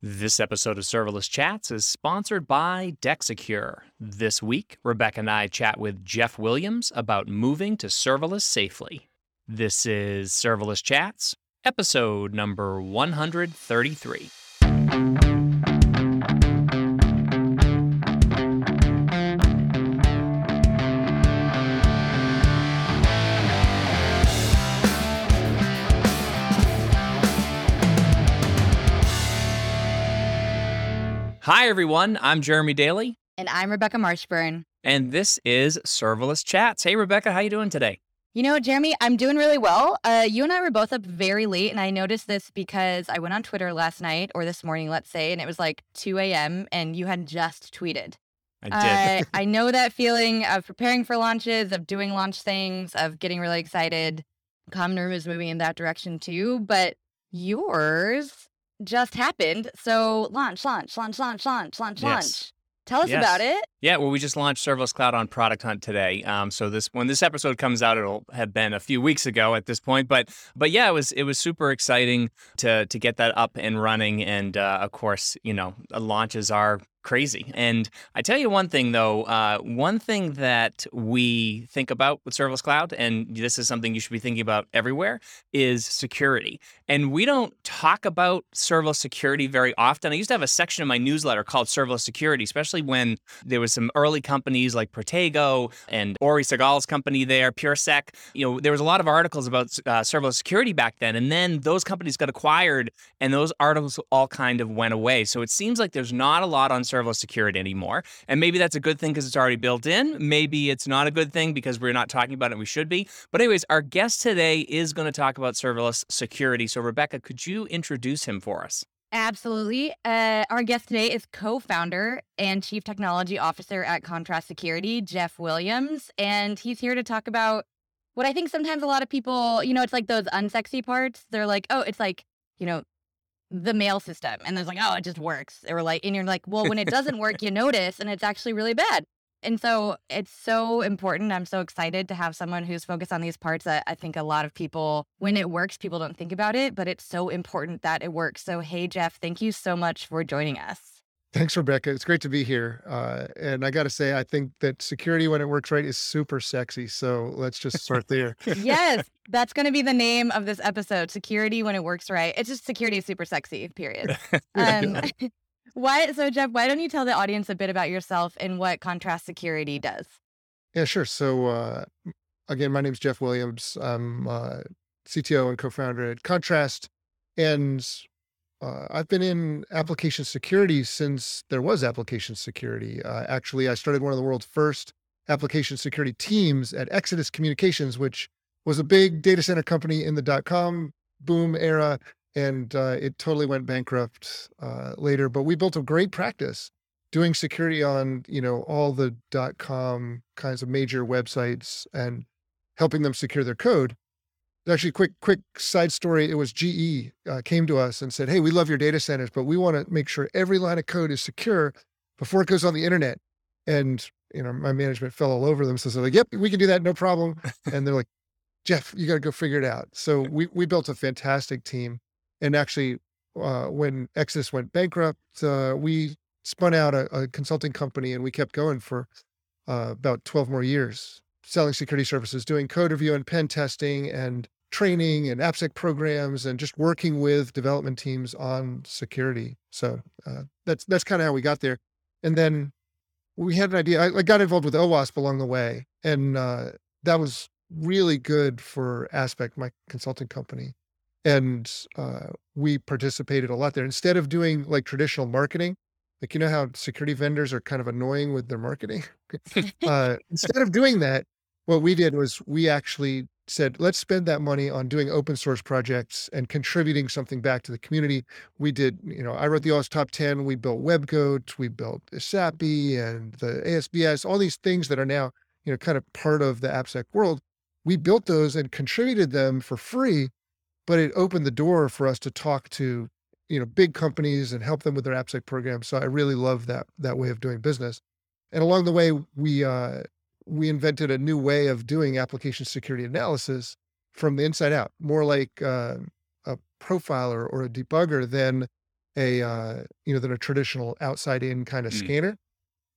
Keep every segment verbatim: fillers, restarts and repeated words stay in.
This episode of Serverless Chats is sponsored by DexSecure. This week, Rebecca and I chat with Jeff Williams about moving to serverless safely. This is Serverless Chats, episode number one hundred thirty-three. Hi, everyone. I'm Jeremy Daly. And I'm Rebecca Marshburn. And this is Serverless Chats. Hey, Rebecca, how you doing today? You know, Jeremy, I'm doing really well. Uh, you and I were both up very late, and I noticed this because I went on Twitter last night, or this morning, let's say, and it was like two a.m., and you had just tweeted. I did. Uh, I know that feeling of preparing for launches, of doing launch things, of getting really excited. Common Room is moving in that direction, too, but yours just happened. So launch, launch, launch, launch, launch, launch, launch. Yes. Tell us yes. about it. Yeah, well, we just launched Serverless Cloud on Product Hunt today. Um, so this when this episode comes out, it'll have been a few weeks ago at this point. But but yeah, it was it was super exciting to to get that up and running. And uh, of course, you know, launches are crazy. And I tell you one thing, though, uh, one thing that we think about with Serverless Cloud, and this is something you should be thinking about everywhere, is security. And we don't talk about serverless security very often. I used to have a section in my newsletter called Serverless Security, especially when there was some early companies like Protego and Ori Segal's company there, PureSec. You know, there was a lot of articles about uh, serverless security back then, and then those companies got acquired, and those articles all kind of went away. So it seems like there's not a lot on serverless security anymore. And maybe that's a good thing because it's already built in. Maybe it's not a good thing because we're not talking about it and we should be. But anyways, our guest today is going to talk about serverless security. So Rebecca, could you introduce him for us? Absolutely. Uh, our guest today is co-founder and chief technology officer at Contrast Security, Jeff Williams. And he's here to talk about what I think sometimes a lot of people, you know, it's like those unsexy parts. They're like, oh, it's like, you know, the mail system. And there's like, oh, it just works. Or like, and you're like, well, when it doesn't work, you notice, and it's actually really bad. And so it's so important. I'm so excited to have someone who's focused on these parts that I think a lot of people, when it works, people don't think about it, but it's so important that it works. So, hey, Jeff, thank you so much for joining us. Thanks, Rebecca. It's great to be here. Uh, and I got to say, I think that security when it works right is super sexy. So let's just start there. Yes, that's going to be the name of this episode, Security When It Works Right. It's just security is super sexy, period. Um, why? So, Jeff, why don't you tell the audience a bit about yourself and what Contrast Security does? Yeah, sure. So, uh, again, my name is Jeff Williams. I'm uh, C T O and co-founder at Contrast. And Uh, I've been in application security since there was application security. Uh, actually, I started one of the world's first application security teams at Exodus Communications, which was a big data center company in the dot-com boom era, and uh, it totally went bankrupt uh, later. But we built a great practice doing security on, you know, all the dot-com kinds of major websites and helping them secure their code. Actually, quick, quick side story. It was G E uh, came to us and said, hey, we love your data centers, but we want to make sure every line of code is secure before it goes on the internet. And, you know, my management fell all over them. So they're like, yep, we can do that. No problem. And they're like, Jeff, you got to go figure it out. So we, we built a fantastic team. And actually, uh, when Exodus went bankrupt, uh, we spun out a, a consulting company and we kept going for uh, about twelve more years, selling security services, doing code review and pen testing and training and AppSec programs and just working with development teams on security. So uh, that's that's kind of how we got there. And then we had an idea. I, I got involved with OWASP along the way, and uh, that was really good for Aspect, my consulting company. And uh, we participated a lot there. Instead of doing like traditional marketing, like you know how security vendors are kind of annoying with their marketing? uh, instead of doing that, what we did was we actually said, let's spend that money on doing open source projects and contributing something back to the community. We did, you know, I wrote the OWASP top ten. We built WebGoat, we built SAPI and the A S B S, all these things that are now, you know, kind of part of the AppSec world. We built those and contributed them for free, but it opened the door for us to talk to, you know, big companies and help them with their AppSec program. So I really love that, that way of doing business. And along the way, we, uh, we invented a new way of doing application security analysis from the inside out, more like uh, a profiler or a debugger than a uh, you know than a traditional outside-in kind of mm. scanner.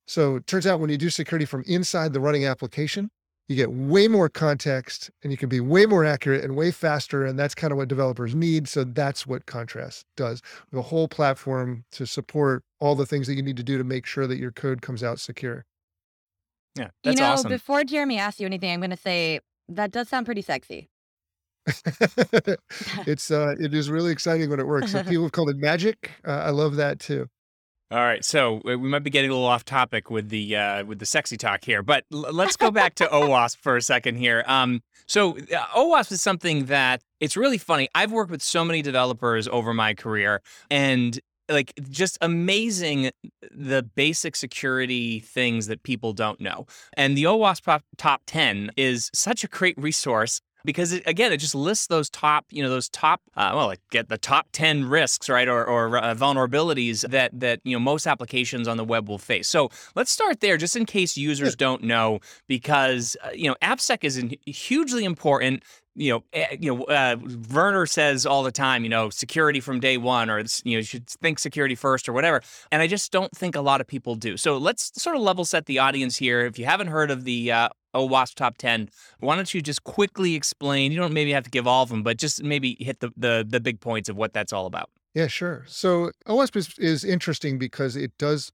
So it turns out when you do security from inside the running application, you get way more context, and you can be way more accurate and way faster. And that's kind of what developers need. So that's what Contrast does. The whole platform to support all the things that you need to do to make sure that your code comes out secure. Yeah, that's you know, awesome. Before Jeremy asks you anything, I'm going to say that does sound pretty sexy. It's uh, it is really exciting when it works. Some people have called it magic. Uh, I love that too. All right, so we might be getting a little off topic with the uh, with the sexy talk here, but l- let's go back to OWASP for a second here. Um, so uh, OWASP is something that it's really funny. I've worked with so many developers over my career, and like just amazing the basic security things that people don't know. And the OWASP top ten is such a great resource. Because it, again, it just lists those top, you know, those top, uh, well, like get the top ten risks, right, or, or uh, vulnerabilities that that you know most applications on the web will face. So let's start there, just in case users don't know, because uh, you know, AppSec is in, hugely important. You know, uh, you know, uh, Werner says all the time, you know, security from day one, or it's, you know, you should think security first, or whatever. And I just don't think a lot of people do. So let's sort of level set the audience here. If you haven't heard of the uh, OWASP Top ten, why don't you just quickly explain? You don't maybe have to give all of them, but just maybe hit the the, the big points of what that's all about. Yeah, sure. So OWASP is, is interesting because it does,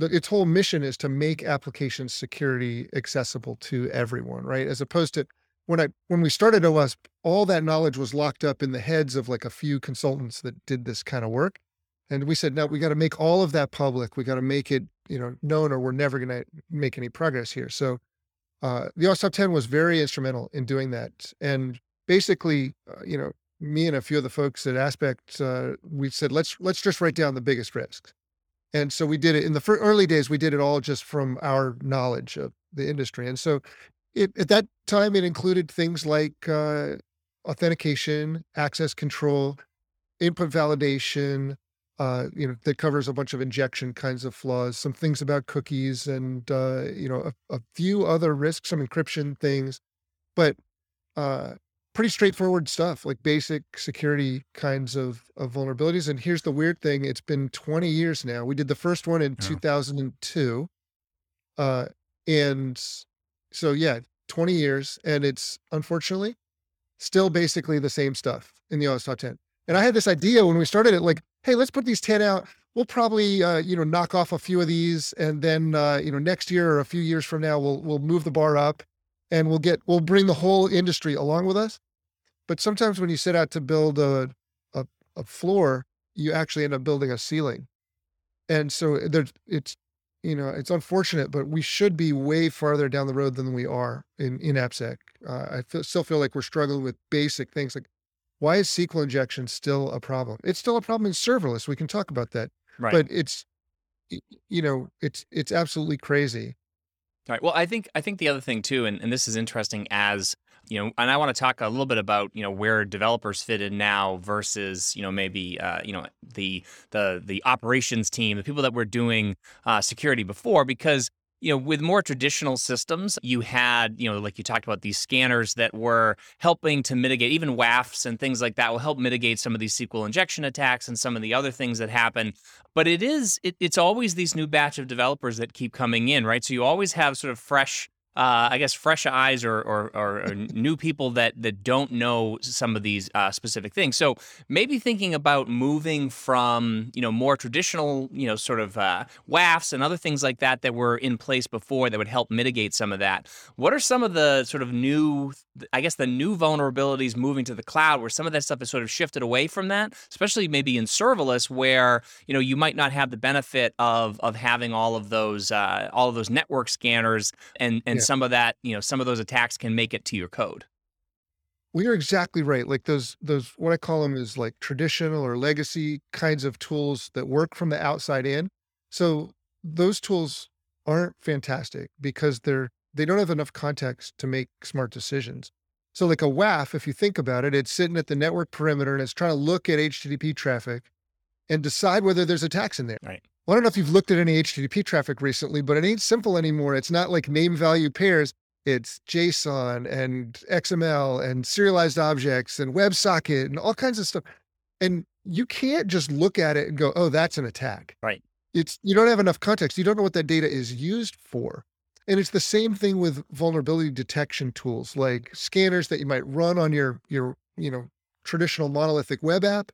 its whole mission is to make application security accessible to everyone, right? As opposed to when I when we started OWASP, all that knowledge was locked up in the heads of like a few consultants that did this kind of work. And we said, no, we got to make all of that public. We got to make it, you know, known, or we're never going to make any progress here. So Uh, the OWASP Top ten was very instrumental in doing that. And basically, uh, you know, me and a few of the folks at Aspect, uh, we said, let's let's just write down the biggest risks. And so we did it in the fir- early days, we did it all just from our knowledge of the industry. And so it, at that time, it included things like uh, authentication, access control, input validation, Uh, you know, that covers a bunch of injection kinds of flaws, some things about cookies and, uh, you know, a, a few other risks, some encryption things, but uh, pretty straightforward stuff, like basic security kinds of, of vulnerabilities. And here's the weird thing. It's been twenty years now. We did the first one in yeah. two thousand two. Uh, and so, yeah, twenty years. And it's unfortunately still basically the same stuff in the OWASP Top ten. And I had this idea when we started it, like, hey, let's put these ten out. We'll probably, uh, you know, knock off a few of these, and then, uh, you know, next year or a few years from now, we'll we'll move the bar up, and we'll get we'll bring the whole industry along with us. But sometimes when you set out to build a a, a floor, you actually end up building a ceiling, and so there's it's, you know, it's unfortunate, but we should be way farther down the road than we are in in AppSec. Uh, I feel, still feel like we're struggling with basic things like, why is S Q L injection still a problem? It's still a problem in serverless. We can talk about that, right. But it's, you know, it's it's absolutely crazy. All right. Well, I think I think the other thing too, and, and this is interesting as you know, and I want to talk a little bit about you know where developers fit in now versus you know maybe uh, you know the the the operations team, the people that were doing uh, security before, because. You know, with more traditional systems, you had, you know, like you talked about these scanners that were helping to mitigate, even W A Fs and things like that will help mitigate some of these S Q L injection attacks and some of the other things that happen. But it is, it, it's always these new batch of developers that keep coming in, right? So you always have sort of fresh, uh, I guess, fresh eyes or or, or, or new people that, that don't know some of these uh, specific things. So maybe thinking about moving from, you know, more traditional, you know, sort of uh, W A Fs and other things like that that were in place before that would help mitigate some of that. What are some of the sort of new, I guess, the new vulnerabilities moving to the cloud where some of that stuff is sort of shifted away from that, especially maybe in serverless where, you know, you might not have the benefit of of having all of those, uh, all of those network scanners and, and yeah. Some of that, you know, some of those attacks can make it to your code. Well, you're exactly right. Like those, those, what I call them is like traditional or legacy kinds of tools that work from the outside in. So those tools aren't fantastic because they're, they don't have enough context to make smart decisions. So like a W A F, if you think about it, it's sitting at the network perimeter and it's trying to look at H T T P traffic and decide whether there's attacks in there. Right. I don't know if you've looked at any H T T P traffic recently, but it ain't simple anymore. It's not like name value pairs. It's JSON and X M L and serialized objects and WebSocket and all kinds of stuff. And you can't just look at it and go, oh, that's an attack. Right. It's, you don't have enough context. You don't know what that data is used for. And it's the same thing with vulnerability detection tools like scanners that you might run on your, your, you know, traditional monolithic web app.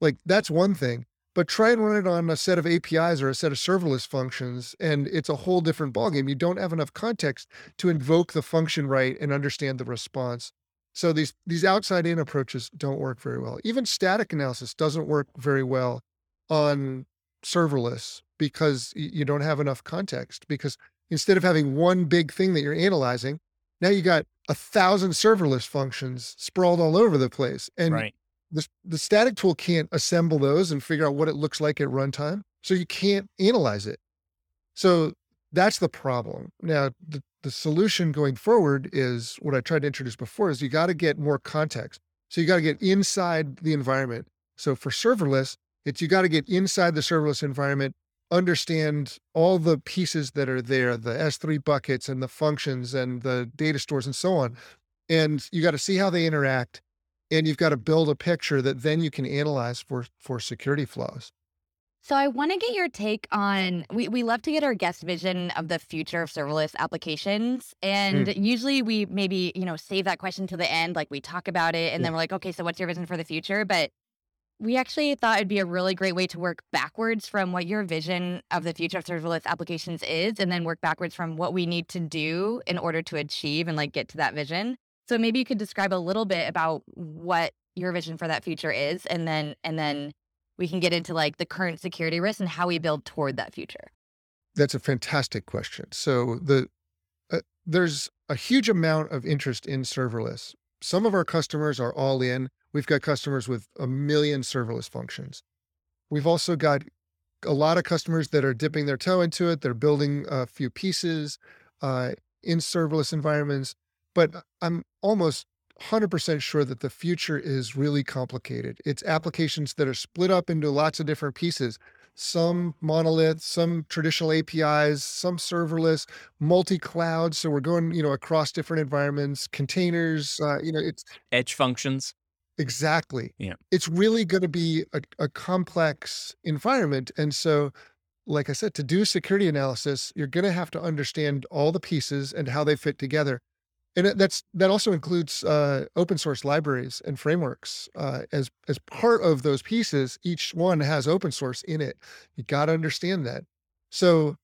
Like that's one thing, but try and run it on a set of A P Is or a set of serverless functions. And it's a whole different ballgame. You don't have enough context to invoke the function right and understand the response. So these, these outside in approaches don't work very well. Even static analysis doesn't work very well on serverless because you don't have enough context, because instead of having one big thing that you're analyzing, now you got a thousand serverless functions sprawled all over the place. And right. the, the static tool can't assemble those and figure out what it looks like at runtime. So you can't analyze it. So that's the problem. Now, the, the solution going forward is what I tried to introduce before, is you got to get more context. So you got to get inside the environment. So for serverless, it's you got to get inside the serverless environment, understand all the pieces that are there, the S three buckets and the functions and the data stores and so on. And you got to see how they interact. And you've got to build a picture that then you can analyze for, for security flaws. So I want to get your take on, we, we love to get our guest vision of the future of serverless applications. And mm. usually we maybe, you know, save that question to the end, like we talk about it and yeah. then we're like, okay, so what's your vision for the future? But we actually thought it'd be a really great way to work backwards from what your vision of the future of serverless applications is, and then work backwards from what we need to do in order to achieve and like get to that vision. So maybe you could describe a little bit about what your vision for that future is, and then, and then, we can get into like the current security risks and how we build toward that future. That's a fantastic question. So the uh, there's a huge amount of interest in serverless. Some of our customers are all in. We've got customers with a million serverless functions. We've also got a lot of customers that are dipping their toe into it. They're building a few pieces uh, in serverless environments, but I'm almost one hundred percent sure that the future is really complicated. It's applications that are split up into lots of different pieces, some monolith, some traditional A P Is, some serverless, multi-cloud. So we're going, you know, across different environments, containers, uh, you know, it's edge functions. Exactly. Yeah. It's really going to be a, a complex environment. And so, like I said, to do security analysis, you're going to have to understand all the pieces and how they fit together. And that's, that also includes uh, open source libraries and frameworks. Uh, as, as part of those pieces, each one has open source in it. You got to understand that. So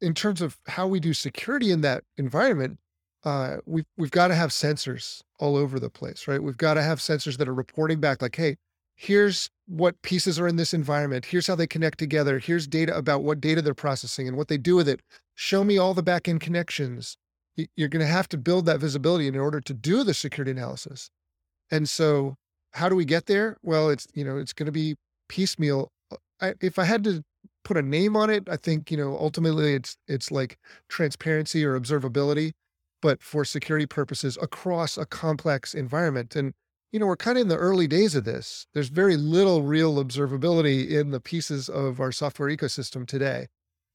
in terms of how we do security in that environment, uh, we've, we've got to have sensors all over the place, right? We've got to have sensors that are reporting back like, hey, here's what pieces are in this environment. Here's how they connect together. Here's data about what data they're processing and what they do with it. Show me all the backend connections. You're going to have to build that visibility in order to do the security analysis. And so how do we get there? Well, it's, you know, it's going to be piecemeal. I, if I had to put a name on it, I think, you know, ultimately it's, it's like transparency or observability, but for security purposes across a complex environment. And, you know, we're kind of in the early days of this. There's very little real observability in the pieces of our software ecosystem today.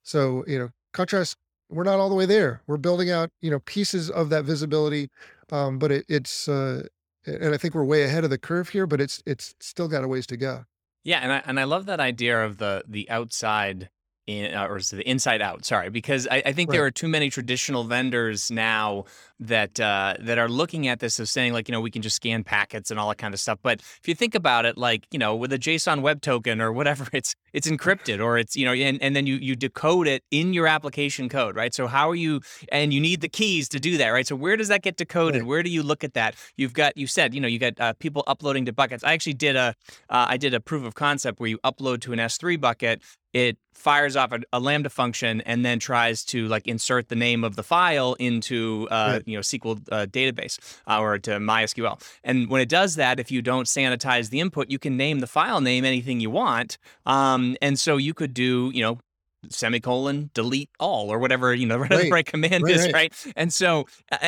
So, you know, contrast, we're not all the way there. We're building out, you know, pieces of that visibility, um, but it, it's, uh, and I think we're way ahead of the curve here, but it's it's still got a ways to go. Yeah, and I and I love that idea of the the outside in, or the inside out. Sorry, because I, I think right. there are too many traditional vendors now that uh, that are looking at this as saying like, you know, we can just scan packets and all that kind of stuff. But if you think about it, like, you know, with a JSON web token or whatever, it's. It's encrypted, or it's, you know, and, and then you, you decode it in your application code, right? So how are you, and you need the keys to do that, right? So where does that get decoded? Right. Where do you look at that? You've got, you said, you know, you got uh, people uploading to buckets. I actually did a, uh, I did a proof of concept where you upload to an S three bucket, it fires off a, a Lambda function and then tries to like insert the name of the file into, uh, right. you know, S Q L uh, database uh, or to MySQL. And when it does that, if you don't sanitize the input, you can name the file name anything you want. Um, And so you could do, you know, semicolon, delete all, or whatever, you know, right, right. the right command right, is, right. right? And so,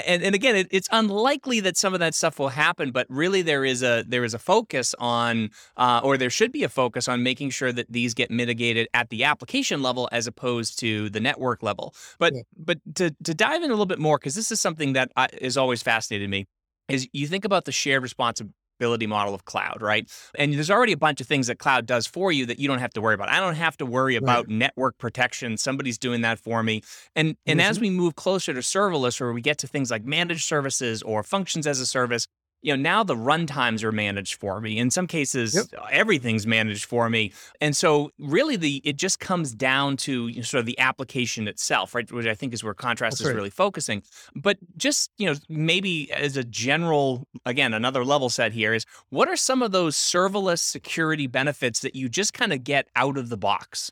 and, and again, it, it's unlikely that some of that stuff will happen, but really there is a there is a focus on, uh, or there should be a focus on making sure that these get mitigated at the application level as opposed to the network level. But yeah. but to, to dive in a little bit more, because this is something that I, is always fascinated me, is you think about the shared responsibility. model of cloud, right? And there's already a bunch of things that cloud does for you that you don't have to worry about. I don't have to worry right. about network protection. Somebody's doing that for me. And and mm-hmm. as we move closer to serverless, or we get to things like managed services or functions as a service, you know, now the runtimes are managed for me. In some cases, yep. everything's managed for me. And so really the it just comes down to, you know, sort of the application itself, right? Which I think is where Contrast That's is right. really focusing. But just, you know, maybe as a general, again, another level set here is, what are some of those serverless security benefits that you just kind of get out of the box?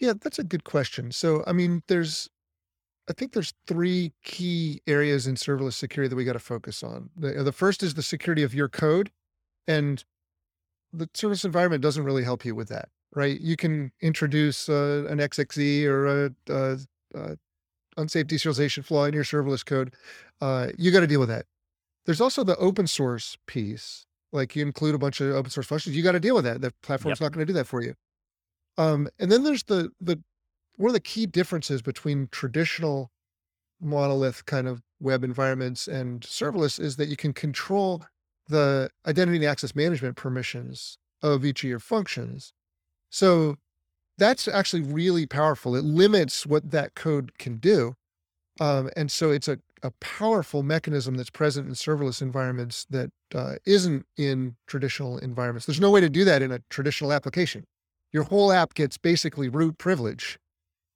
Yeah, that's a good question. So, I mean, there's I think there's three key areas in serverless security that we got to focus on. The, the first is the security of your code, and the service environment doesn't really help you with that, right? You can introduce uh, an X X E or a, a, a unsafe deserialization flaw in your serverless code. Uh, you got to deal with that. There's also the open source piece. Like, you include a bunch of open source functions, you got to deal with that. The platform's yep. not going to do that for you. Um, and then there's the the one of the key differences between traditional monolith kind of web environments and serverless is that you can control the identity and access management permissions of each of your functions. So that's actually really powerful. It limits what that code can do. Um, and so it's a, a powerful mechanism that's present in serverless environments that uh, isn't in traditional environments. There's no way to do that in a traditional application. Your whole app gets basically root privilege.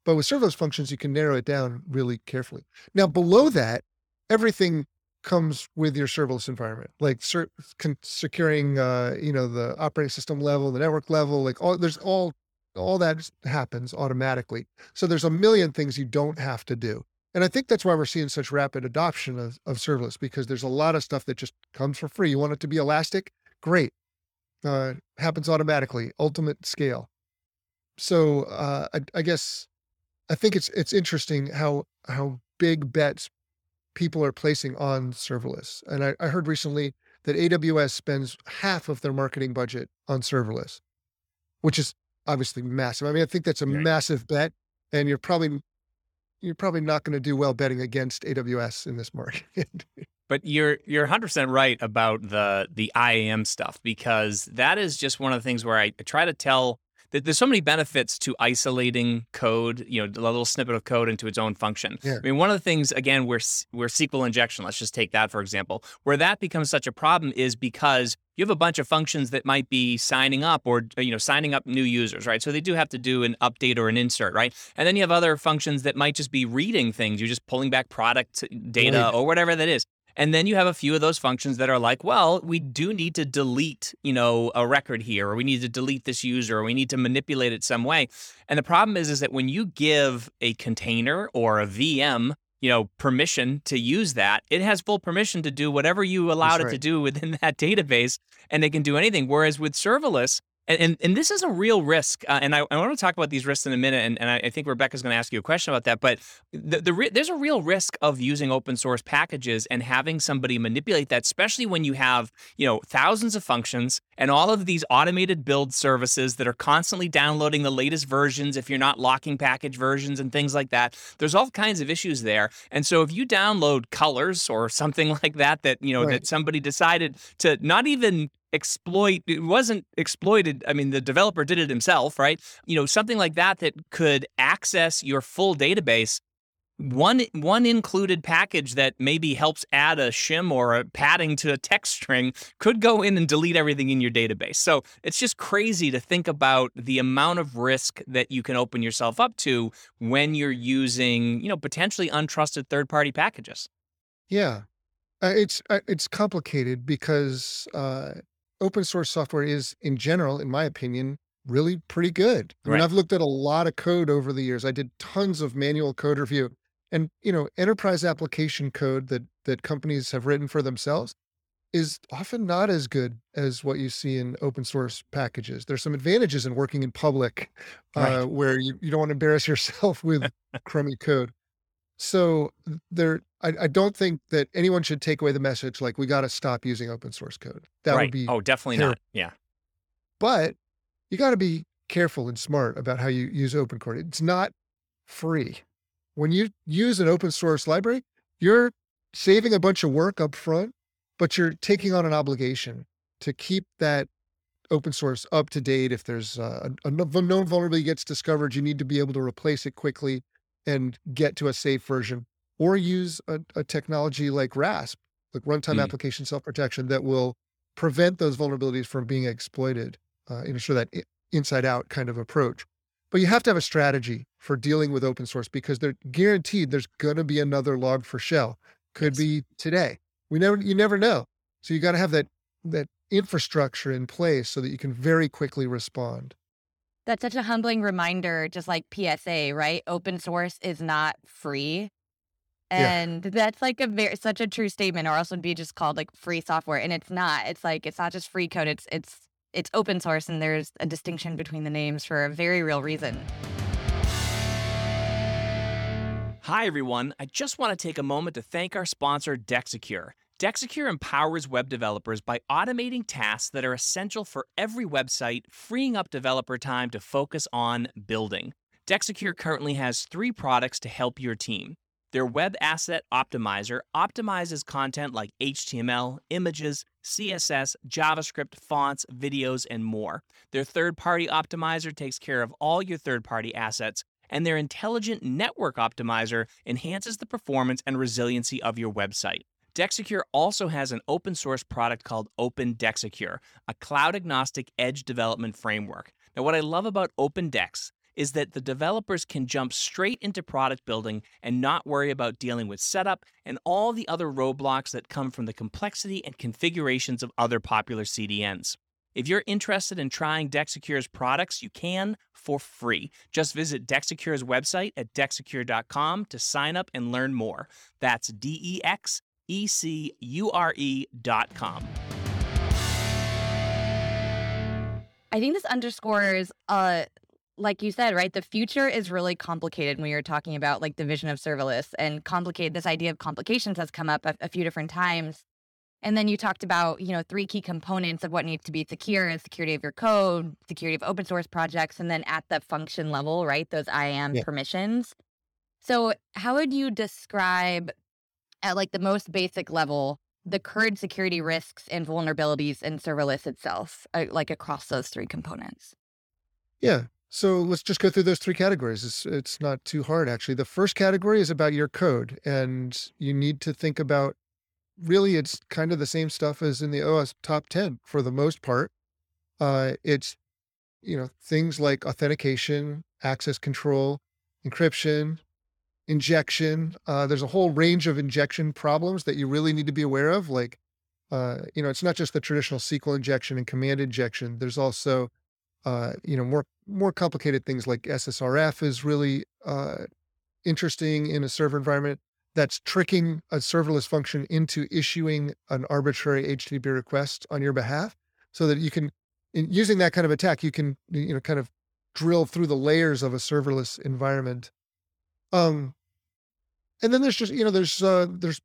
But with serverless functions, you can narrow it down really carefully. Now, below that, everything comes with your serverless environment, like ser- con- securing, uh, you know, the operating system level, the network level, like all there's all all that happens automatically. So there's a million things you don't have to do, and I think that's why we're seeing such rapid adoption of, of serverless, because there's a lot of stuff that just comes for free. You want it to be elastic? Great, uh, happens automatically, ultimate scale. So uh, I, I guess. I think it's it's interesting how how big bets people are placing on serverless. And I, I heard recently that A W S spends half of their marketing budget on serverless, which is obviously massive. I mean, I think that's a yeah. massive bet, and you're probably you're probably not going to do well betting against A W S in this market. But you're you're one hundred percent right about the the I A M stuff, because that is just one of the things where I try to tell. There's so many benefits to isolating code, you know, a little snippet of code into its own function. Yeah. I mean, one of the things, again, where, where S Q L injection, let's just take that, for example, where that becomes such a problem is because you have a bunch of functions that might be signing up or, you know, signing up new users, right? So they do have to do an update or an insert, right? And then you have other functions that might just be reading things. You're just pulling back product data right. or whatever that is. And then you have a few of those functions that are like, well, we do need to delete, you know, a record here, or we need to delete this user, or we need to manipulate it some way. And the problem is, is that when you give a container or a V M, you know, permission to use that, it has full permission to do whatever you allowed right. it to do within that database, and it can do anything. Whereas with serverless, and and, and this is a real risk, uh, and I, I want to talk about these risks in a minute, and, and I, I think Rebecca's going to ask you a question about that, but the, the re- there's a real risk of using open source packages and having somebody manipulate that, especially when you have, you know, thousands of functions and all of these automated build services that are constantly downloading the latest versions if you're not locking package versions and things like that. There's all kinds of issues there. And so if you download colors or something like that, that, you know, right. that somebody decided to not even exploit, it wasn't exploited. I mean, the developer did it himself, right? You know, something like that that could access your full database. One one included package that maybe helps add a shim or a padding to a text string could go in and delete everything in your database. So it's just crazy to think about the amount of risk that you can open yourself up to when you're using, you know, potentially untrusted third-party packages. Yeah, uh, it's uh, it's complicated because uh, open source software is, in general, in my opinion, really pretty good. I mean, right. I've looked at a lot of code over the years. I did tons of manual code review. And, you know, enterprise application code that that companies have written for themselves is often not as good as what you see in open source packages. There's some advantages in working in public, right. uh, where you, you don't want to embarrass yourself with crummy code. So there, I, I don't think that anyone should take away the message, like, we got to stop using open source code. That right. would be oh, definitely terrible. Not. Yeah. But you got to be careful and smart about how you use open code. It's not free. When you use an open source library, you're saving a bunch of work up front, but you're taking on an obligation to keep that open source up to date. If there's a, a known vulnerability gets discovered, you need to be able to replace it quickly and get to a safe version, or use a, a technology like RASP, like runtime mm-hmm. application self-protection, that will prevent those vulnerabilities from being exploited, uh, in sort of that inside out kind of approach. But you have to have a strategy for dealing with open source, because they're guaranteed there's going to be another log four shell. Could yes. be today. We never, you never know. So you got to have that, that infrastructure in place so that you can very quickly respond. That's such a humbling reminder, just like P S A, right? Open source is not free. And yeah. that's like a very, such a true statement, or else would be just called like free software. And it's not, it's like, it's not just free code. It's, it's, it's open source, and there's a distinction between the names for a very real reason. Hi, everyone. I just want to take a moment to thank our sponsor, DexSecure. DexSecure empowers web developers by automating tasks that are essential for every website, freeing up developer time to focus on building. DexSecure currently has three products to help your team. Their Web Asset Optimizer optimizes content like H T M L, images, C S S, JavaScript, fonts, videos, and more. Their Third-Party Optimizer takes care of all your third-party assets, and their Intelligent Network Optimizer enhances the performance and resiliency of your website. DexSecure also has an open source product called OpenDexSecure, a cloud-agnostic edge development framework. Now, what I love about OpenDex is that the developers can jump straight into product building and not worry about dealing with setup and all the other roadblocks that come from the complexity and configurations of other popular C D Ns. If you're interested in trying DexSecure's products, you can for free. Just visit DexSecure's website at DexSecure dot com to sign up and learn more. That's D E X E C U R E dot com. I think this underscores, uh, like you said, right? The future is really complicated when you're talking about like the vision of serverless, and complicated. This idea of complications has come up a, a few different times. And then you talked about, you know, three key components of what needs to be secure: is security of your code, security of open source projects, and then at the function level, right? Those I A M yeah. permissions. So how would you describe, at like the most basic level, the current security risks and vulnerabilities in serverless itself, like across those three components? Yeah. So let's just go through those three categories. It's, it's not too hard, actually. The first category is about your code, and you need to think about, really, it's kind of the same stuff as in the OWASP top ten for the most part. Uh, it's, you know, things like authentication, access control, encryption, injection. Uh, there's a whole range of injection problems that you really need to be aware of. Like, uh, you know, it's not just the traditional S Q L injection and command injection. There's also, uh, you know, more, more complicated things like S S R F is really uh, interesting in a server environment. That's tricking a serverless function into issuing an arbitrary H T T P request on your behalf, so that you can, in using that kind of attack, you can, you know, kind of drill through the layers of a serverless environment. Um, and then there's just, you know, there's, uh, there's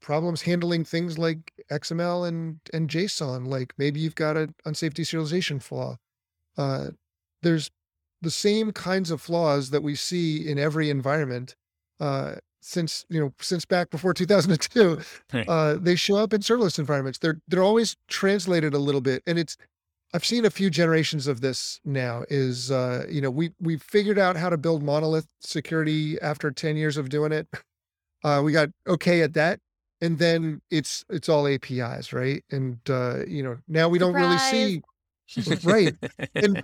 problems handling things like X M L and, and JSON. Like maybe you've got an unsafe deserialization flaw. Uh, there's the same kinds of flaws that we see in every environment, uh, since, you know, since back before two thousand two, hey. uh, they show up in serverless environments. They're, they're always translated a little bit. And it's, I've seen a few generations of this now is, uh, you know, we, we figured out how to build monolith security after ten years of doing it. Uh, we got okay at that. And then it's, it's all A P Is, right? And, uh, you know, now we Surprise. don't really see, right. And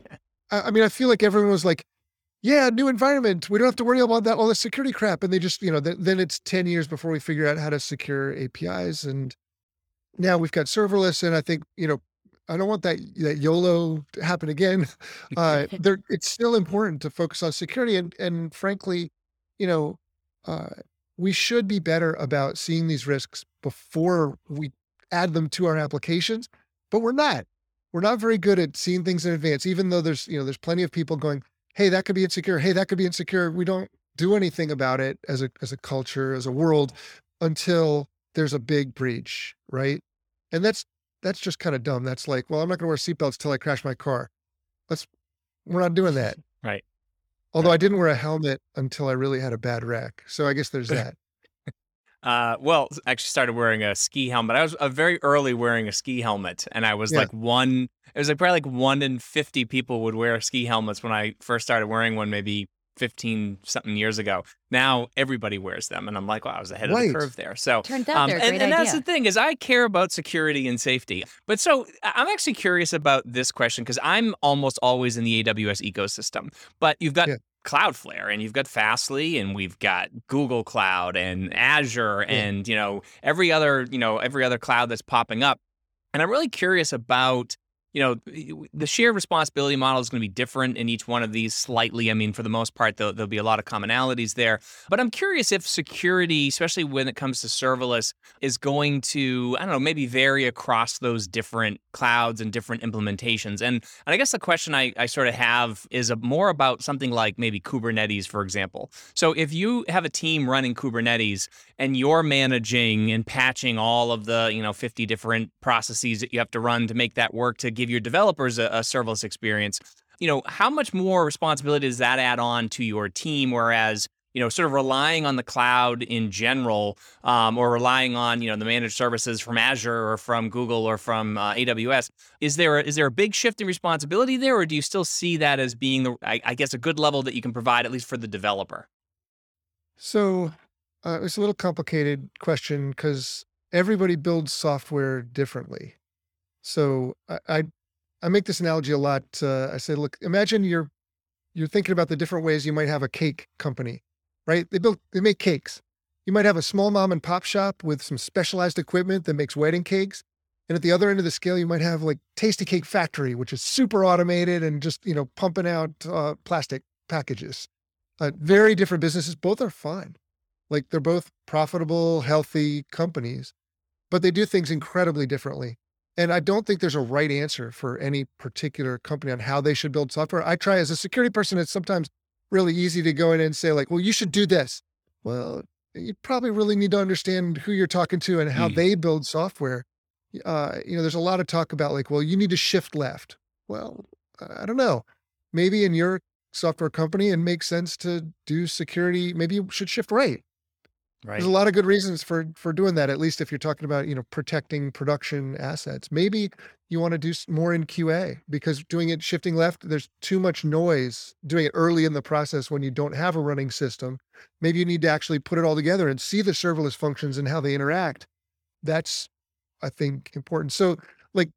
I, I mean, I feel like everyone was like, yeah, new environment. We don't have to worry about that, all the security crap. And they just, you know, th- then it's ten years before we figure out how to secure A P Is. And now we've got serverless. And I think, you know, I don't want that, that YOLO to happen again. Uh, there, it's still important to focus on security. And, and frankly, you know, uh, we should be better about seeing these risks before we add them to our applications, but we're not. We're not very good at seeing things in advance, even though there's, you know, there's plenty of people going, hey, that could be insecure. Hey, that could be insecure. We don't do anything about it as a, as a culture, as a world, until there's a big breach, right? And that's, that's just kind of dumb. That's like, well, I'm not going to wear seatbelts till I crash my car. Let's, we're not doing that. Right. Although right. I didn't wear a helmet until I really had a bad wreck. So I guess there's that. Uh, well, actually started wearing a ski helmet. I was uh, very early wearing a ski helmet, and I was yeah. like one, it was like probably like one in fifty people would wear ski helmets when I first started wearing one, maybe fifteen something years ago. Now everybody wears them, and I'm like, wow, I was ahead right. of the curve there. So turns out um, they're a great and, and idea. That's the thing is I care about security and safety. But so I'm actually curious about this question because I'm almost always in the A W S ecosystem, but you've got yeah. Cloudflare and you've got Fastly and we've got Google Cloud and Azure and, yeah. you know, every other, you know, every other cloud that's popping up. And I'm really curious about, you know, the shared responsibility model is going to be different in each one of these slightly. I mean, for the most part, there'll, there'll be a lot of commonalities there. But I'm curious if security, especially when it comes to serverless, is going to, I don't know, maybe vary across those different clouds and different implementations. And, and I guess the question I, I sort of have is a, more about something like maybe Kubernetes, for example. So if you have a team running Kubernetes and you're managing and patching all of the, you know, fifty different processes that you have to run to make that work to give your developers a, a serverless experience, you know, how much more responsibility does that add on to your team? Whereas, you know, sort of relying on the cloud in general, um, or relying on, you know, the managed services from Azure or from Google or from uh, A W S, is there, a, is there a big shift in responsibility there? Or do you still see that as being, the, I, I guess, a good level that you can provide, at least for the developer? So uh, it's a little complicated question because everybody builds software differently. So I, I, I make this analogy a lot. Uh, I say, look, imagine you're, you're thinking about the different ways you might have a cake company, right? They build, they make cakes. You might have a small mom and pop shop with some specialized equipment that makes wedding cakes. And at the other end of the scale, you might have like Tasty Cake Factory, which is super automated and just, you know, pumping out uh, plastic packages. Uh, very different businesses. Both are fine. Like they're both profitable, healthy companies, but they do things incredibly differently. And I don't think there's a right answer for any particular company on how they should build software. I try as a security person, it's sometimes really easy to go in and say like, well, you should do this. Well, you probably really need to understand who you're talking to and how mm. they build software. Uh, you know, there's a lot of talk about like, well, you need to shift left. Well, I don't know. Maybe in your software company, it makes sense to do security. Maybe you should shift right. Right. There's a lot of good reasons for, for doing that, at least if you're talking about, you know, protecting production assets. Maybe you want to do more in Q A because doing it shifting left, there's too much noise doing it early in the process when you don't have a running system. Maybe you need to actually put it all together and see the serverless functions and how they interact. That's, I think, important. So like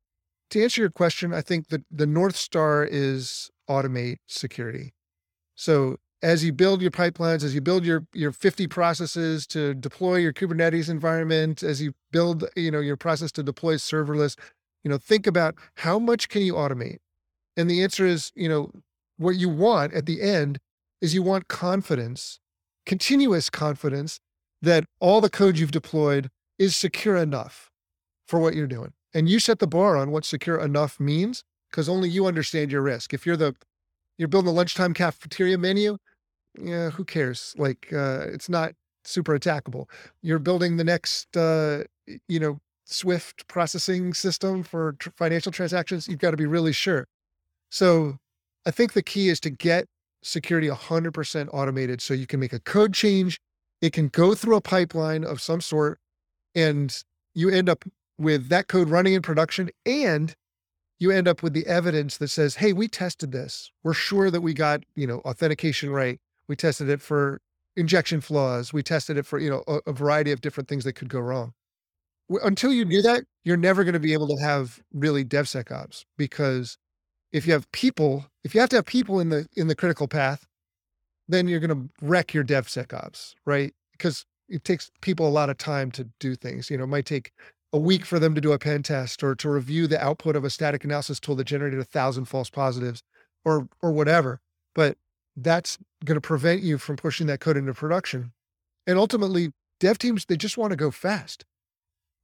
to answer your question, I think that the North Star is automate security. So as you build your pipelines, as you build your, your fifty processes to deploy your Kubernetes environment, as you build, you know, your process to deploy serverless, you know, think about how much can you automate? And the answer is, you know, what you want at the end is you want confidence, continuous confidence that all the code you've deployed is secure enough for what you're doing. And you set the bar on what secure enough means because only you understand your risk. If you're the, you're building a lunchtime cafeteria menu, yeah, who cares? Like, uh, it's not super attackable. You're building the next, uh, you know, Swift processing system for tr- financial transactions. You've got to be really sure. So I think the key is to get security one hundred percent automated so you can make a code change. It can go through a pipeline of some sort, and you end up with that code running in production, and you end up with the evidence that says, hey, we tested this. We're sure that we got, you know, authentication right. We tested it for injection flaws. We tested it for, you know, a, a variety of different things that could go wrong. Until you do that, you're never going to be able to have really DevSecOps, because if you have people, if you have to have people in the, in the critical path, then you're going to wreck your DevSecOps, right? Because it takes people a lot of time to do things. You know, it might take a week for them to do a pen test or to review the output of a static analysis tool that generated a thousand false positives or, or whatever. But that's going to prevent you from pushing that code into production. And ultimately dev teams, they just want to go fast.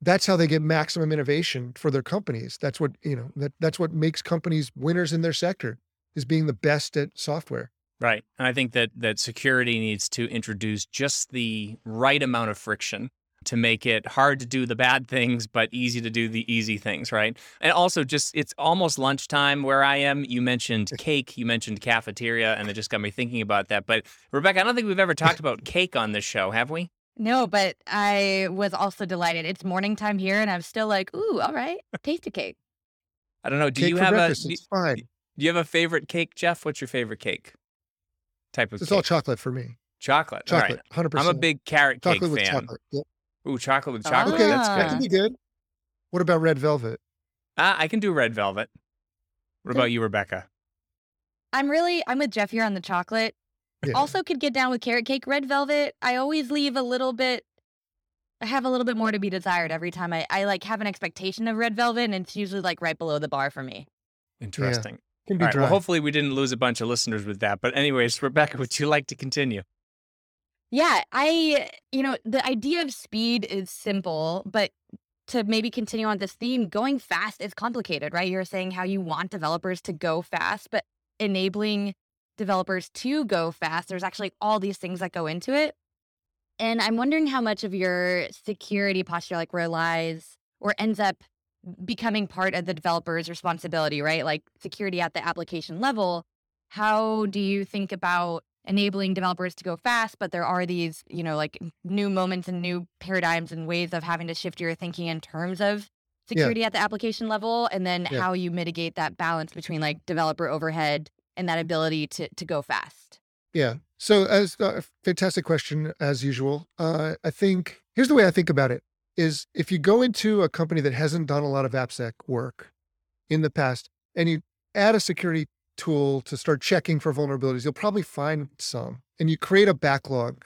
That's how they get maximum innovation for their companies. That's what, you know, that that's what makes companies winners in their sector, is being the best at software. Right. And I think that, that security needs to introduce just the right amount of friction to make it hard to do the bad things, but easy to do the easy things, right? And also just, it's almost lunchtime where I am. You mentioned cake, you mentioned cafeteria, and it just got me thinking about that. But Rebecca, I don't think we've ever talked about cake on this show, have we? No, but I was also delighted. It's morning time here, and I'm still like, ooh, all right, taste a cake. I don't know. Do cake you have a? Do, it's fine. Do you have a favorite cake, Jeff? What's your favorite cake? Type of. It's cake? All chocolate for me. Chocolate. Chocolate. Hundred percent. I'm a big carrot chocolate cake with fan. Chocolate. Yep. Ooh, chocolate with chocolate. Okay, that's good. That can be good. What about red velvet? Uh, I can do red velvet. What okay. about you, Rebecca? I'm really, I'm with Jeff here on the chocolate. Yeah. Also could get down with carrot cake. Red velvet, I always leave a little bit, I have a little bit more to be desired every time. I, I like have an expectation of red velvet, and it's usually like right below the bar for me. Interesting. Yeah. Can be right, well, hopefully we didn't lose a bunch of listeners with that. But anyways, Rebecca, would you like to continue? Yeah, I, you know, the idea of speed is simple, but to maybe continue on this theme, going fast is complicated, right? You're saying how you want developers to go fast, but enabling developers to go fast, there's actually all these things that go into it. And I'm wondering how much of your security posture like relies or ends up becoming part of the developer's responsibility, right? Like security at the application level. How do you think about enabling developers to go fast, but there are these, you know, like new moments and new paradigms and ways of having to shift your thinking in terms of security yeah. at the application level, and then yeah. how you mitigate that balance between like developer overhead and that ability to to go fast? Yeah. So as a uh, fantastic question, as usual, uh, I think here's the way I think about it is if you go into a company that hasn't done a lot of AppSec work in the past and you add a security tool to start checking for vulnerabilities, you'll probably find some, and you create a backlog.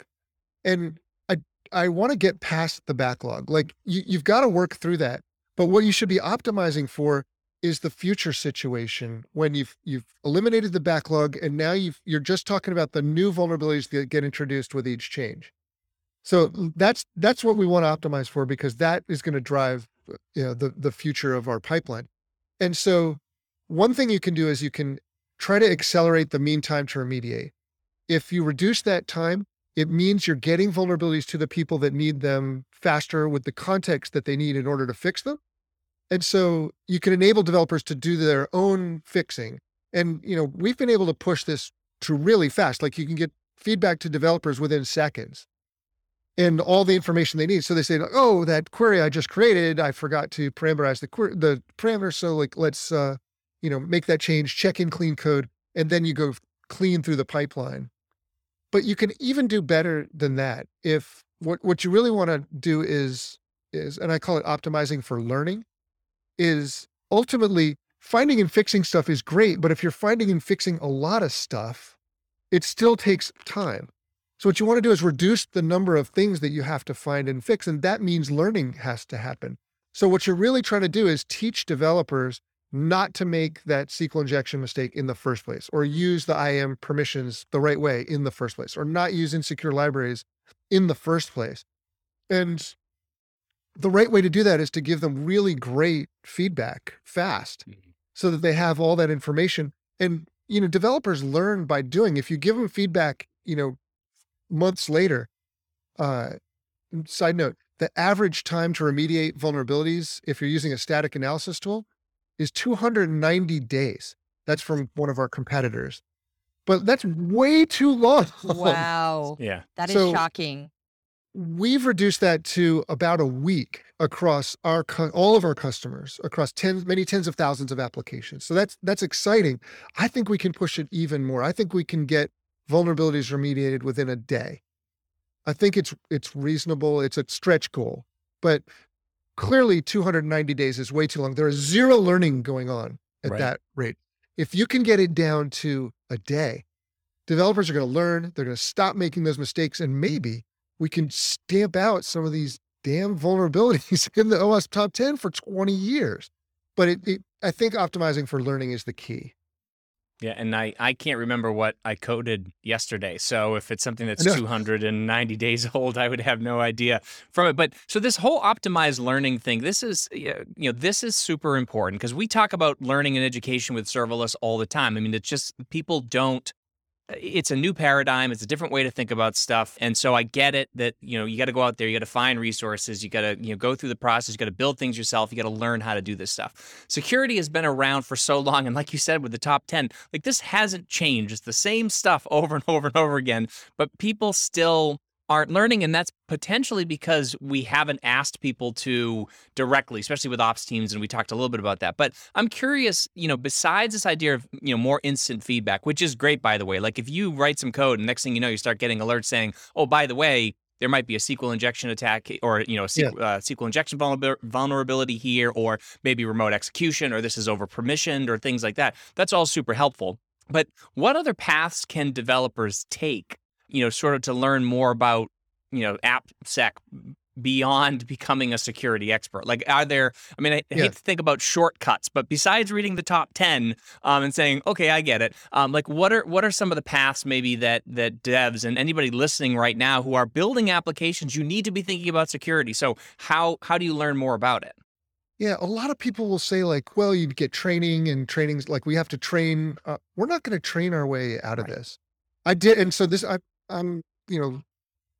And I I want to get past the backlog. Like you, you've got to work through that. But what you should be optimizing for is the future situation when you've you've eliminated the backlog and now you've, you're just talking about the new vulnerabilities that get introduced with each change. So that's that's what we want to optimize for, because that is going to drive you know, the the future of our pipeline. And so one thing you can do is you can try to accelerate the mean time to remediate. If you reduce that time, it means you're getting vulnerabilities to the people that need them faster with the context that they need in order to fix them. And so you can enable developers to do their own fixing. And, you know, we've been able to push this to really fast. Like you can get feedback to developers within seconds and all the information they need. So they say, oh, that query I just created, I forgot to parameterize the query, the parameter. So like, let's, uh, you know, make that change, check in clean code, and then you go clean through the pipeline. But you can even do better than that. If what, what you really want to do is, is, and I call it optimizing for learning, is ultimately finding and fixing stuff is great. But if you're finding and fixing a lot of stuff, it still takes time. So what you want to do is reduce the number of things that you have to find and fix. And that means learning has to happen. So what you're really trying to do is teach developers not to make that S Q L injection mistake in the first place, or use the I A M permissions the right way in the first place, or not use insecure libraries in the first place. And the right way to do that is to give them really great feedback fast so that they have all that information. And, you know, developers learn by doing. If you give them feedback, you know, months later, uh, side note, the average time to remediate vulnerabilities, if you're using a static analysis tool, is two hundred ninety days. That's from one of our competitors, but that's way too long. Wow. Yeah. That is so shocking. We've reduced that to about a week across our, all of our customers, across tens, many tens of thousands of applications. So that's, that's exciting. I think we can push it even more. I think we can get vulnerabilities remediated within a day. I think it's, it's reasonable. It's a stretch goal, but clearly two hundred ninety days is way too long. There is zero learning going on at right. that rate. If you can get it down to a day, developers are going to learn, they're going to stop making those mistakes, and maybe we can stamp out some of these damn vulnerabilities in the OWASP top ten for twenty years. But it, it, I think optimizing for learning is the key. Yeah, and I, I can't remember what I coded yesterday. So if it's something that's two hundred ninety days old, I would have no idea from it. But so this whole optimized learning thing, this is, you know, this is super important, because we talk about learning and education with serverless all the time. I mean, it's just people don't, it's a new paradigm. It's a different way to think about stuff. And so I get it that, you know, you got to go out there, you got to find resources, you got to, you know, go through the process, you got to build things yourself, you got to learn how to do this stuff. Security has been around for so long. And like you said, with the top ten, like this hasn't changed. It's the same stuff over and over and over again, but people still aren't learning. And that's potentially because we haven't asked people to directly, especially with ops teams. And we talked a little bit about that, but I'm curious, you know, besides this idea of, you know, more instant feedback, which is great, by the way, like if you write some code and next thing you know, you start getting alerts saying, oh, by the way, there might be a S Q L injection attack or, you know, a S Q L, yeah. uh, S Q L injection vulner- vulnerability here, or maybe remote execution, or this is over permissioned or things like that. That's all super helpful. But what other paths can developers take, you know, sort of to learn more about, you know, AppSec beyond becoming a security expert? Like, are there, I mean, I yeah. hate to think about shortcuts, but besides reading the top ten um, and saying, okay, I get it. Um, like, what are what are some of the paths maybe that that devs and anybody listening right now who are building applications, you need to be thinking about security. So how how do you learn more about it? Yeah, a lot of people will say like, well, you'd get training and trainings, like we have to train. Uh, we're not going to train our way out of right. this. I did. And so this, I, I'm, you know,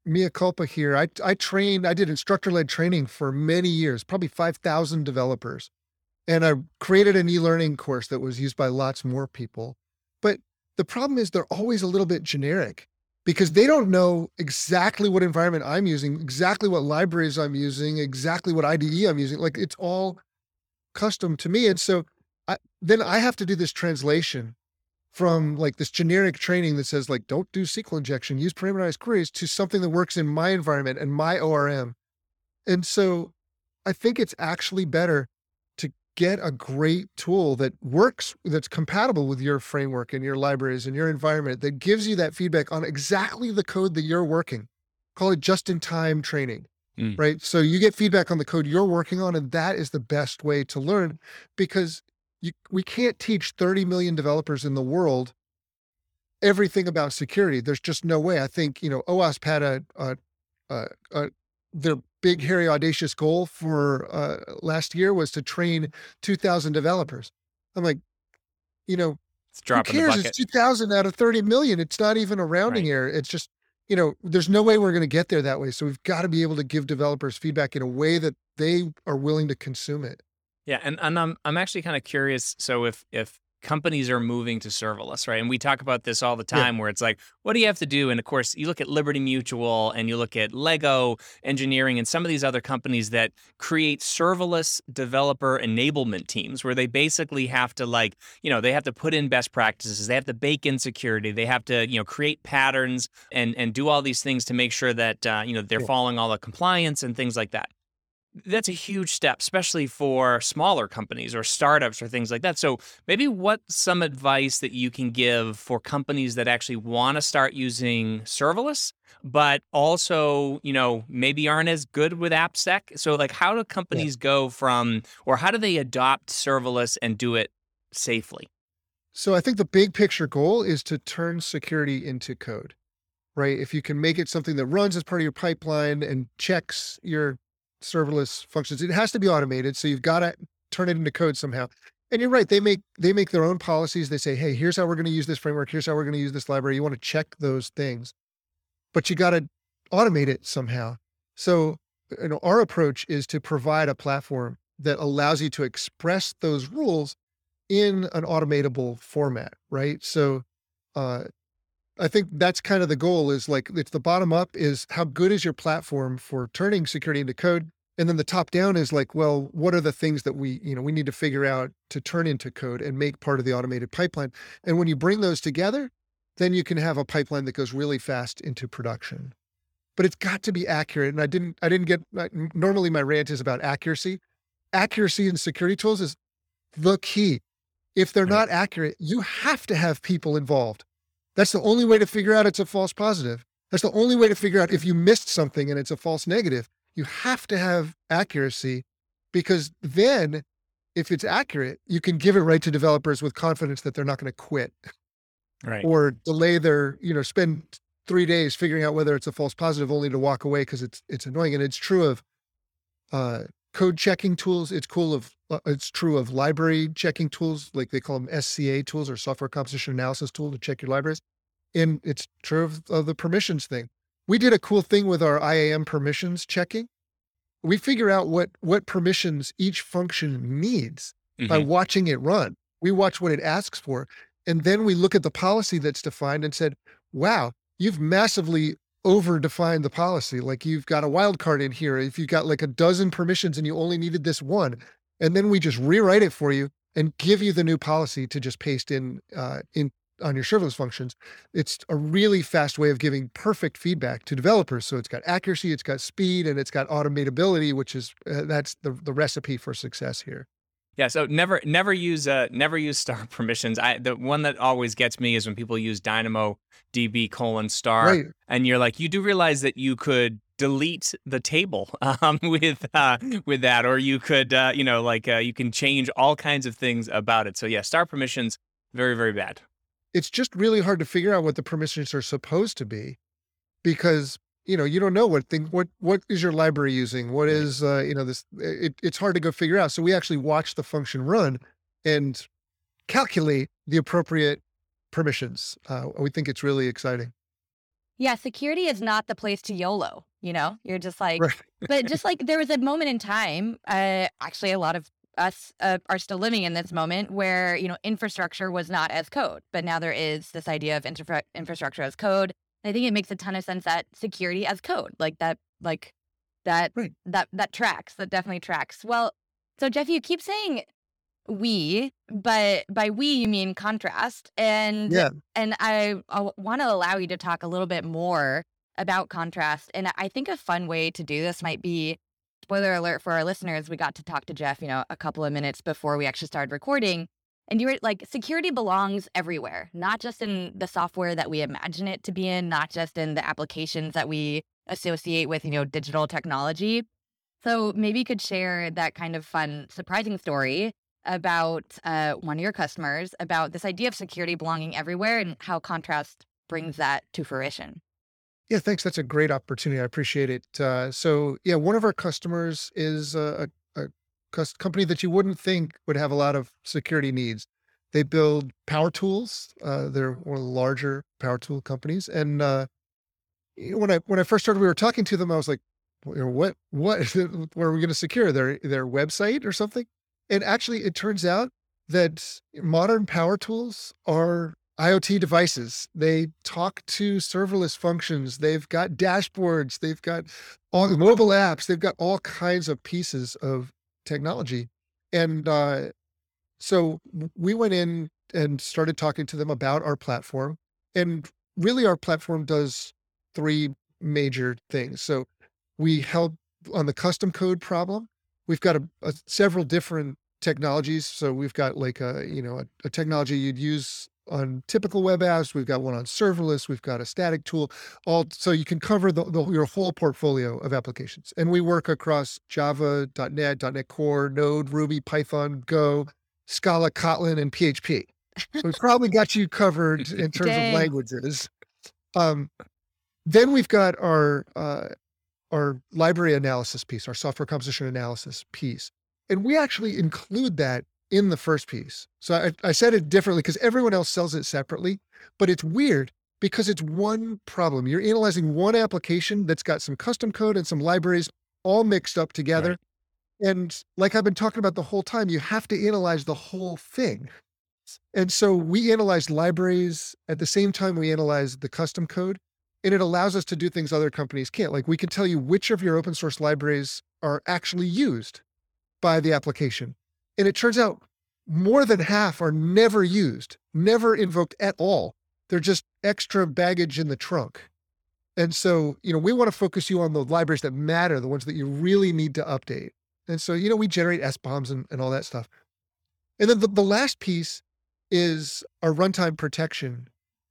mea culpa here. I, I trained, I did instructor-led training for many years, probably five thousand developers. And I created an e-learning course that was used by lots more people. But the problem is they're always a little bit generic because they don't know exactly what environment I'm using, exactly what libraries I'm using, exactly what I D E I'm using. Like it's all custom to me. And so I, then I have to do this translation from like this generic training that says like, don't do S Q L injection, use parameterized queries, to something that works in my environment and my O R M. And so I think it's actually better to get a great tool that works, that's compatible with your framework and your libraries and your environment, that gives you that feedback on exactly the code that you're working. Call it just-in-time training, mm. right? So you get feedback on the code you're working on, and that is the best way to learn, because you, we can't teach thirty million developers in the world everything about security. There's just no way. I think, you know, OWASP had a, a, a, a their big, hairy, audacious goal for uh, last year was to train two thousand developers. I'm like, you know, it's who cares? It's two thousand out of thirty million. It's not even a rounding right. error. It's just, you know, there's no way we're going to get there that way. So we've got to be able to give developers feedback in a way that they are willing to consume it. Yeah, and, and I'm I'm actually kind of curious. So if if companies are moving to serverless, right? And we talk about this all the time, yeah. where it's like, what do you have to do? And of course, you look at Liberty Mutual and you look at Lego Engineering and some of these other companies that create serverless developer enablement teams, where they basically have to like, you know, they have to put in best practices, they have to bake in security, they have to, you know, create patterns and and do all these things to make sure that uh, you know, they're yeah. following all the compliance and things like that. That's a huge step, especially for smaller companies or startups or things like that. So maybe what's some advice that you can give for companies that actually want to start using serverless, but also, you know, maybe aren't as good with AppSec? So like, how do companies yeah. go from, or how do they adopt serverless and do it safely? So I think the big picture goal is to turn security into code, right? If you can make it something that runs as part of your pipeline and checks your serverless functions, it has to be automated. So you've got to turn it into code somehow. And you're right. They make, they make their own policies. They say, hey, here's how we're going to use this framework. Here's how we're going to use this library. You want to check those things, but you got to automate it somehow. So, you know, our approach is to provide a platform that allows you to express those rules in an automatable format. Right. So, uh, I think that's kind of the goal, is like, it's the bottom up is how good is your platform for turning security into code? And then the top down is like, well, what are the things that we, you know, we need to figure out to turn into code and make part of the automated pipeline? And when you bring those together, then you can have a pipeline that goes really fast into production, but it's got to be accurate. And I didn't, I didn't get, normally my rant is about accuracy. Accuracy in security tools is the key. If they're not accurate, you have to have people involved. That's the only way to figure out it's a false positive. That's the only way to figure out if you missed something and it's a false negative. You have to have accuracy, because then if it's accurate, you can give it right to developers with confidence that they're not going to quit right. or delay their, you know, spend three days figuring out whether it's a false positive only to walk away because it's it's annoying. And it's true of uh, code checking tools. It's cool of it's true of library checking tools, like they call them S C A tools, or software composition analysis tool, to check your libraries. And it's true of, of the permissions thing. We did a cool thing with our I A M permissions checking. We figure out what what permissions each function needs mm-hmm. by watching it run. We watch what it asks for, and then we look at the policy that's defined and said, "Wow, you've massively over-define the policy. Like, you've got a wildcard in here. If you've got like a dozen permissions and you only needed this one, and then we just rewrite it for you and give you the new policy to just paste in uh, in on your serverless functions. It's a really fast way of giving perfect feedback to developers. So it's got accuracy, it's got speed, and it's got automatability, which is, uh, that's the, the recipe for success here. Yeah, so never never use uh, never use star permissions. I, the one that always gets me is when people use DynamoDB colon star, right. And you're like, you do realize that you could delete the table um, with uh, with that, or you could, uh, you know, like uh, you can change all kinds of things about it. So yeah, star permissions, very, very bad. It's just really hard to figure out what the permissions are supposed to be, because you know, you don't know what thing, what, what is your library using? What is, uh, you know, this, it, it's hard to go figure out. So we actually watch the function run and calculate the appropriate permissions. Uh, we think it's really exciting. Yeah. Security is not the place to YOLO, you know, you're just like, right. But just like there was a moment in time, uh, actually a lot of us uh, are still living in this moment where, you know, infrastructure was not as code, but now there is this idea of infra- infrastructure as code. I think it makes a ton of sense that security as code, like that, like that, right. that, that tracks, that definitely tracks. Well, so Jeff, you keep saying we, but by we, you mean Contrast. And, yeah. and I, I want to allow you to talk a little bit more about Contrast. And I think a fun way to do this might be, spoiler alert for our listeners, we got to talk to Jeff, you know, a couple of minutes before we actually started recording. And you were like, security belongs everywhere, not just in the software that we imagine it to be in, not just in the applications that we associate with, you know, digital technology. So maybe you could share that kind of fun, surprising story about uh, one of your customers, about this idea of security belonging everywhere and how Contrast brings that to fruition. Yeah, thanks. That's a great opportunity. I appreciate it. Uh, so yeah, one of our customers is a uh, company that you wouldn't think would have a lot of security needs. They build power tools. Uh, they're one of the larger power tool companies. And uh, when I when I first started, we were talking to them. I was like, "What? What? Where are we going to secure their their website or something?" And actually, it turns out that modern power tools are I O T devices. They talk to serverless functions. They've got dashboards. They've got all the mobile apps. They've got all kinds of pieces of technology. And uh, so we went in and started talking to them about our platform. And really our platform does three major things. So we help on the custom code problem. We've got a, a, several different technologies. So we've got like a, you know, a, a technology you'd use on typical web apps. We've got one on serverless. We've got a static tool. All so you can cover the, the, your whole portfolio of applications. And we work across Java, .NET, .NET Core, Node, Ruby, Python, Go, Scala, Kotlin, and P H P. So we've probably got you covered in terms Dang. of languages. Um, then we've got our uh, our library analysis piece, our software composition analysis piece, and we actually include that in the first piece. So I, I said it differently because everyone else sells it separately, but it's weird because it's one problem. You're analyzing one application that's got some custom code and some libraries all mixed up together. Right. And like I've been talking about the whole time, you have to analyze the whole thing. And so we analyze libraries at the same time we analyze the custom code, and it allows us to do things other companies can't. Like we can tell you which of your open source libraries are actually used by the application. And it turns out more than half are never used, never invoked at all. They're just extra baggage in the trunk. And so, you know, we want to focus you on the libraries that matter, the ones that you really need to update. And so, you know, we generate S BOMs and, and all that stuff. And then the, the last piece is our runtime protection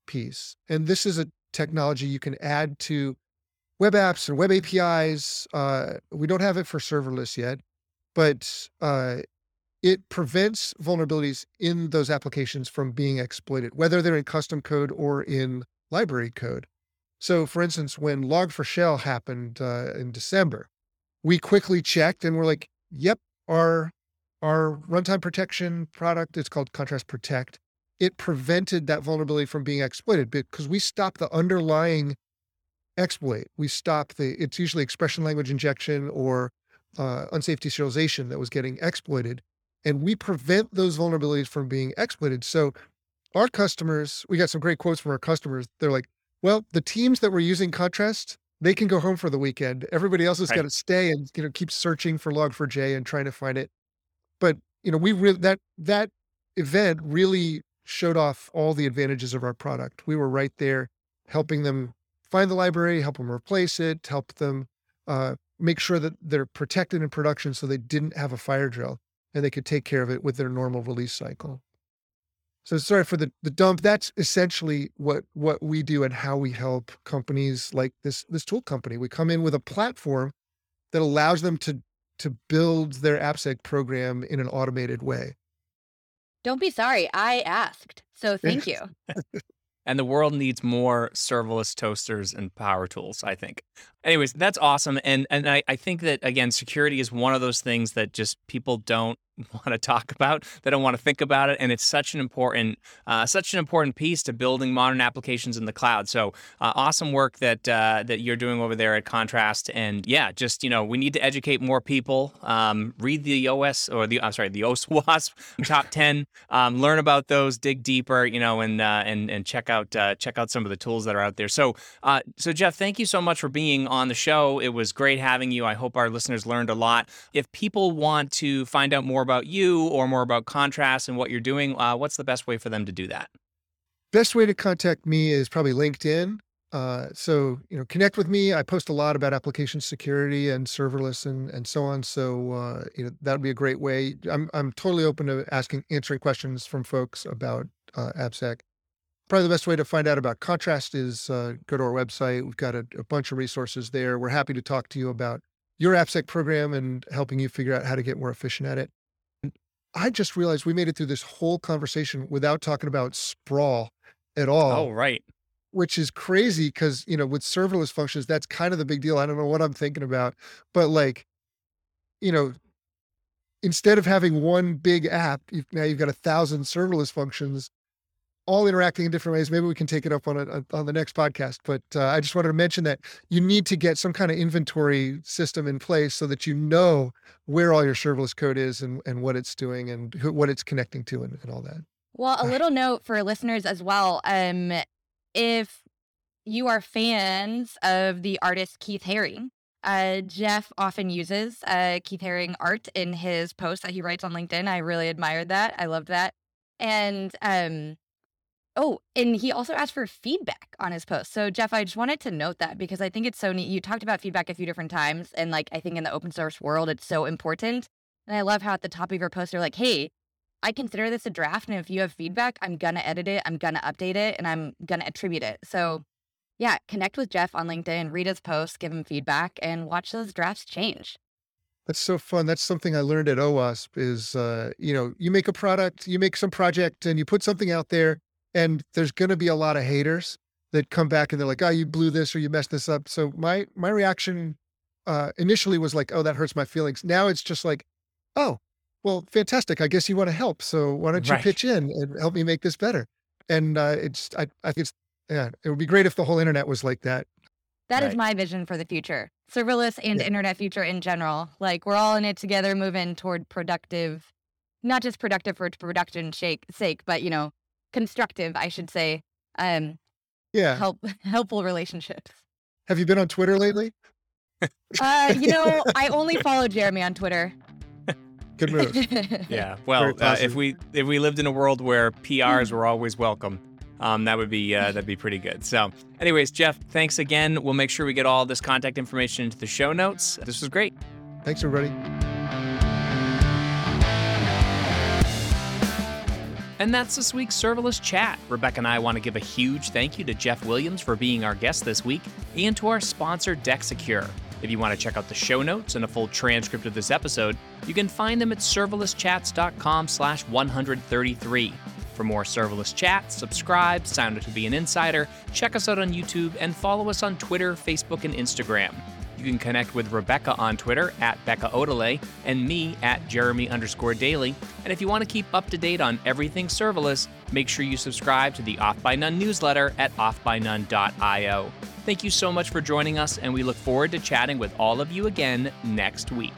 piece. And this is a technology you can add to web apps and web A P Is. Uh, we don't have it for serverless yet, but uh, it prevents vulnerabilities in those applications from being exploited, whether they're in custom code or in library code. So for instance, when Log four Shell happened uh, in December, we quickly checked and we're like, yep, our, our runtime protection product, it's called Contrast Protect. It prevented that vulnerability from being exploited because we stopped the underlying exploit. We stopped the, it's usually expression language injection or uh, unsafe deserialization that was getting exploited. And we prevent those vulnerabilities from being exploited. So our customers, we got some great quotes from our customers. They're like, Well, the teams that were using Contrast, they can go home for the weekend. Everybody else has right. got to stay and, you know, keep searching for log four j and trying to find it. But, you know, we really, that, that event really showed off all the advantages of our product. We were right there helping them find the library, help them replace it, help them uh, make sure that they're protected in production so they didn't have a fire drill and they could take care of it with their normal release cycle. So sorry for the, the dump. That's essentially what, what we do and how we help companies like this, this tool company. We come in with a platform that allows them to, to build their AppSec program in an automated way. Don't be sorry. I asked. So thank you. And the world needs more serverless toasters and power tools, I think. Anyways, that's awesome. And and I, I think that, again, security is one of those things that just people don't want to talk about. They don't want to think about it. And it's such an important uh, such an important piece to building modern applications in the cloud. So uh, awesome work that uh, that you're doing over there at Contrast. And yeah, just, you know, we need to educate more people. Um, read the O S or the, I'm sorry, the O WASP top ten. Um, learn about those, dig deeper, you know, and uh, and and check out Uh, check out some of the tools that are out there. So, uh, so Jeff, thank you so much for being on the show. It was great having you. I hope our listeners learned a lot. If people want to find out more about you or more about Contrast and what you're doing, uh, what's the best way for them to do that? Best way to contact me is probably LinkedIn. Uh, so, you know, connect with me. I post a lot about application security and serverless and, and so on. So, uh, you know, that'd be a great way. I'm I'm totally open to asking answering questions from folks about uh, AppSec. Probably the best way to find out about Contrast is uh, go to our website. We've got a, a bunch of resources there. We're happy to talk to you about your AppSec program and helping you figure out how to get more efficient at it. And I just realized we made it through this whole conversation without talking about sprawl at all. Oh, right. Which is crazy because, you know, with serverless functions, that's kind of the big deal. I don't know what I'm thinking about, but like, you know, instead of having one big app, you've, now you've got a thousand serverless functions all interacting in different ways. Maybe we can take it up on a, on the next podcast, but uh, I just wanted to mention that you need to get some kind of inventory system in place so that you know where all your serverless code is and, and what it's doing and who, what it's connecting to and, and all that. Well, a little note for listeners as well. Um, if you are fans of the artist Keith Haring, uh, Jeff often uses uh, Keith Haring art in his posts that he writes on LinkedIn. I really admired that. I loved that. And, um, Oh, and he also asked for feedback on his post. So, Jeff, I just wanted to note that because I think it's so neat. You talked about feedback a few different times. And, like, I think in the open source world, it's so important. And I love how at the top of your post, you're like, hey, I consider this a draft. And if you have feedback, I'm going to edit it. I'm going to update it. And I'm going to attribute it. So, yeah, connect with Jeff on LinkedIn, read his posts, give him feedback, and watch those drafts change. That's so fun. That's something I learned at O WASP is, uh, you know, you make a product, you make some project, and you put something out there. And there's going to be a lot of haters that come back and they're like, oh, you blew this or you messed this up. So my my reaction uh, initially was like, oh, that hurts my feelings. Now it's just like, oh, well, fantastic. I guess you want to help. So why don't you right. pitch in and help me make this better? And uh, it's I, I think it's, yeah, it would be great if the whole internet was like that. That right. is my vision for the future. Serverless and yeah. internet future in general. Like we're all in it together, moving toward productive, not just productive for production's sake, but, you know, constructive, I should say. Um, yeah. Help, helpful relationships. Have you been on Twitter lately? uh, you know, I only follow Jeremy on Twitter. Good move. Yeah. Well, uh, if we if we lived in a world where P Rs were always welcome, um, that would be uh, that'd be pretty good. So, anyways, Jeff, thanks again. We'll make sure we get all this contact information into the show notes. This was great. Thanks, everybody. And that's this week's Serverless Chat. Rebecca and I want to give a huge thank you to Jeff Williams for being our guest this week and to our sponsor, DexSecure. If you want to check out the show notes and a full transcript of this episode, you can find them at serverless chats dot com slash one thirty-three. For more Serverless Chat, subscribe, sign up to be an insider, check us out on YouTube, and follow us on Twitter, Facebook, and Instagram. You can connect with Rebecca on Twitter at Becca Odele and me at Jeremy underscore Daly. And if you want to keep up to date on everything serverless, make sure you subscribe to the Off by None newsletter at off by none dot io. Thank you so much for joining us, and we look forward to chatting with all of you again next week.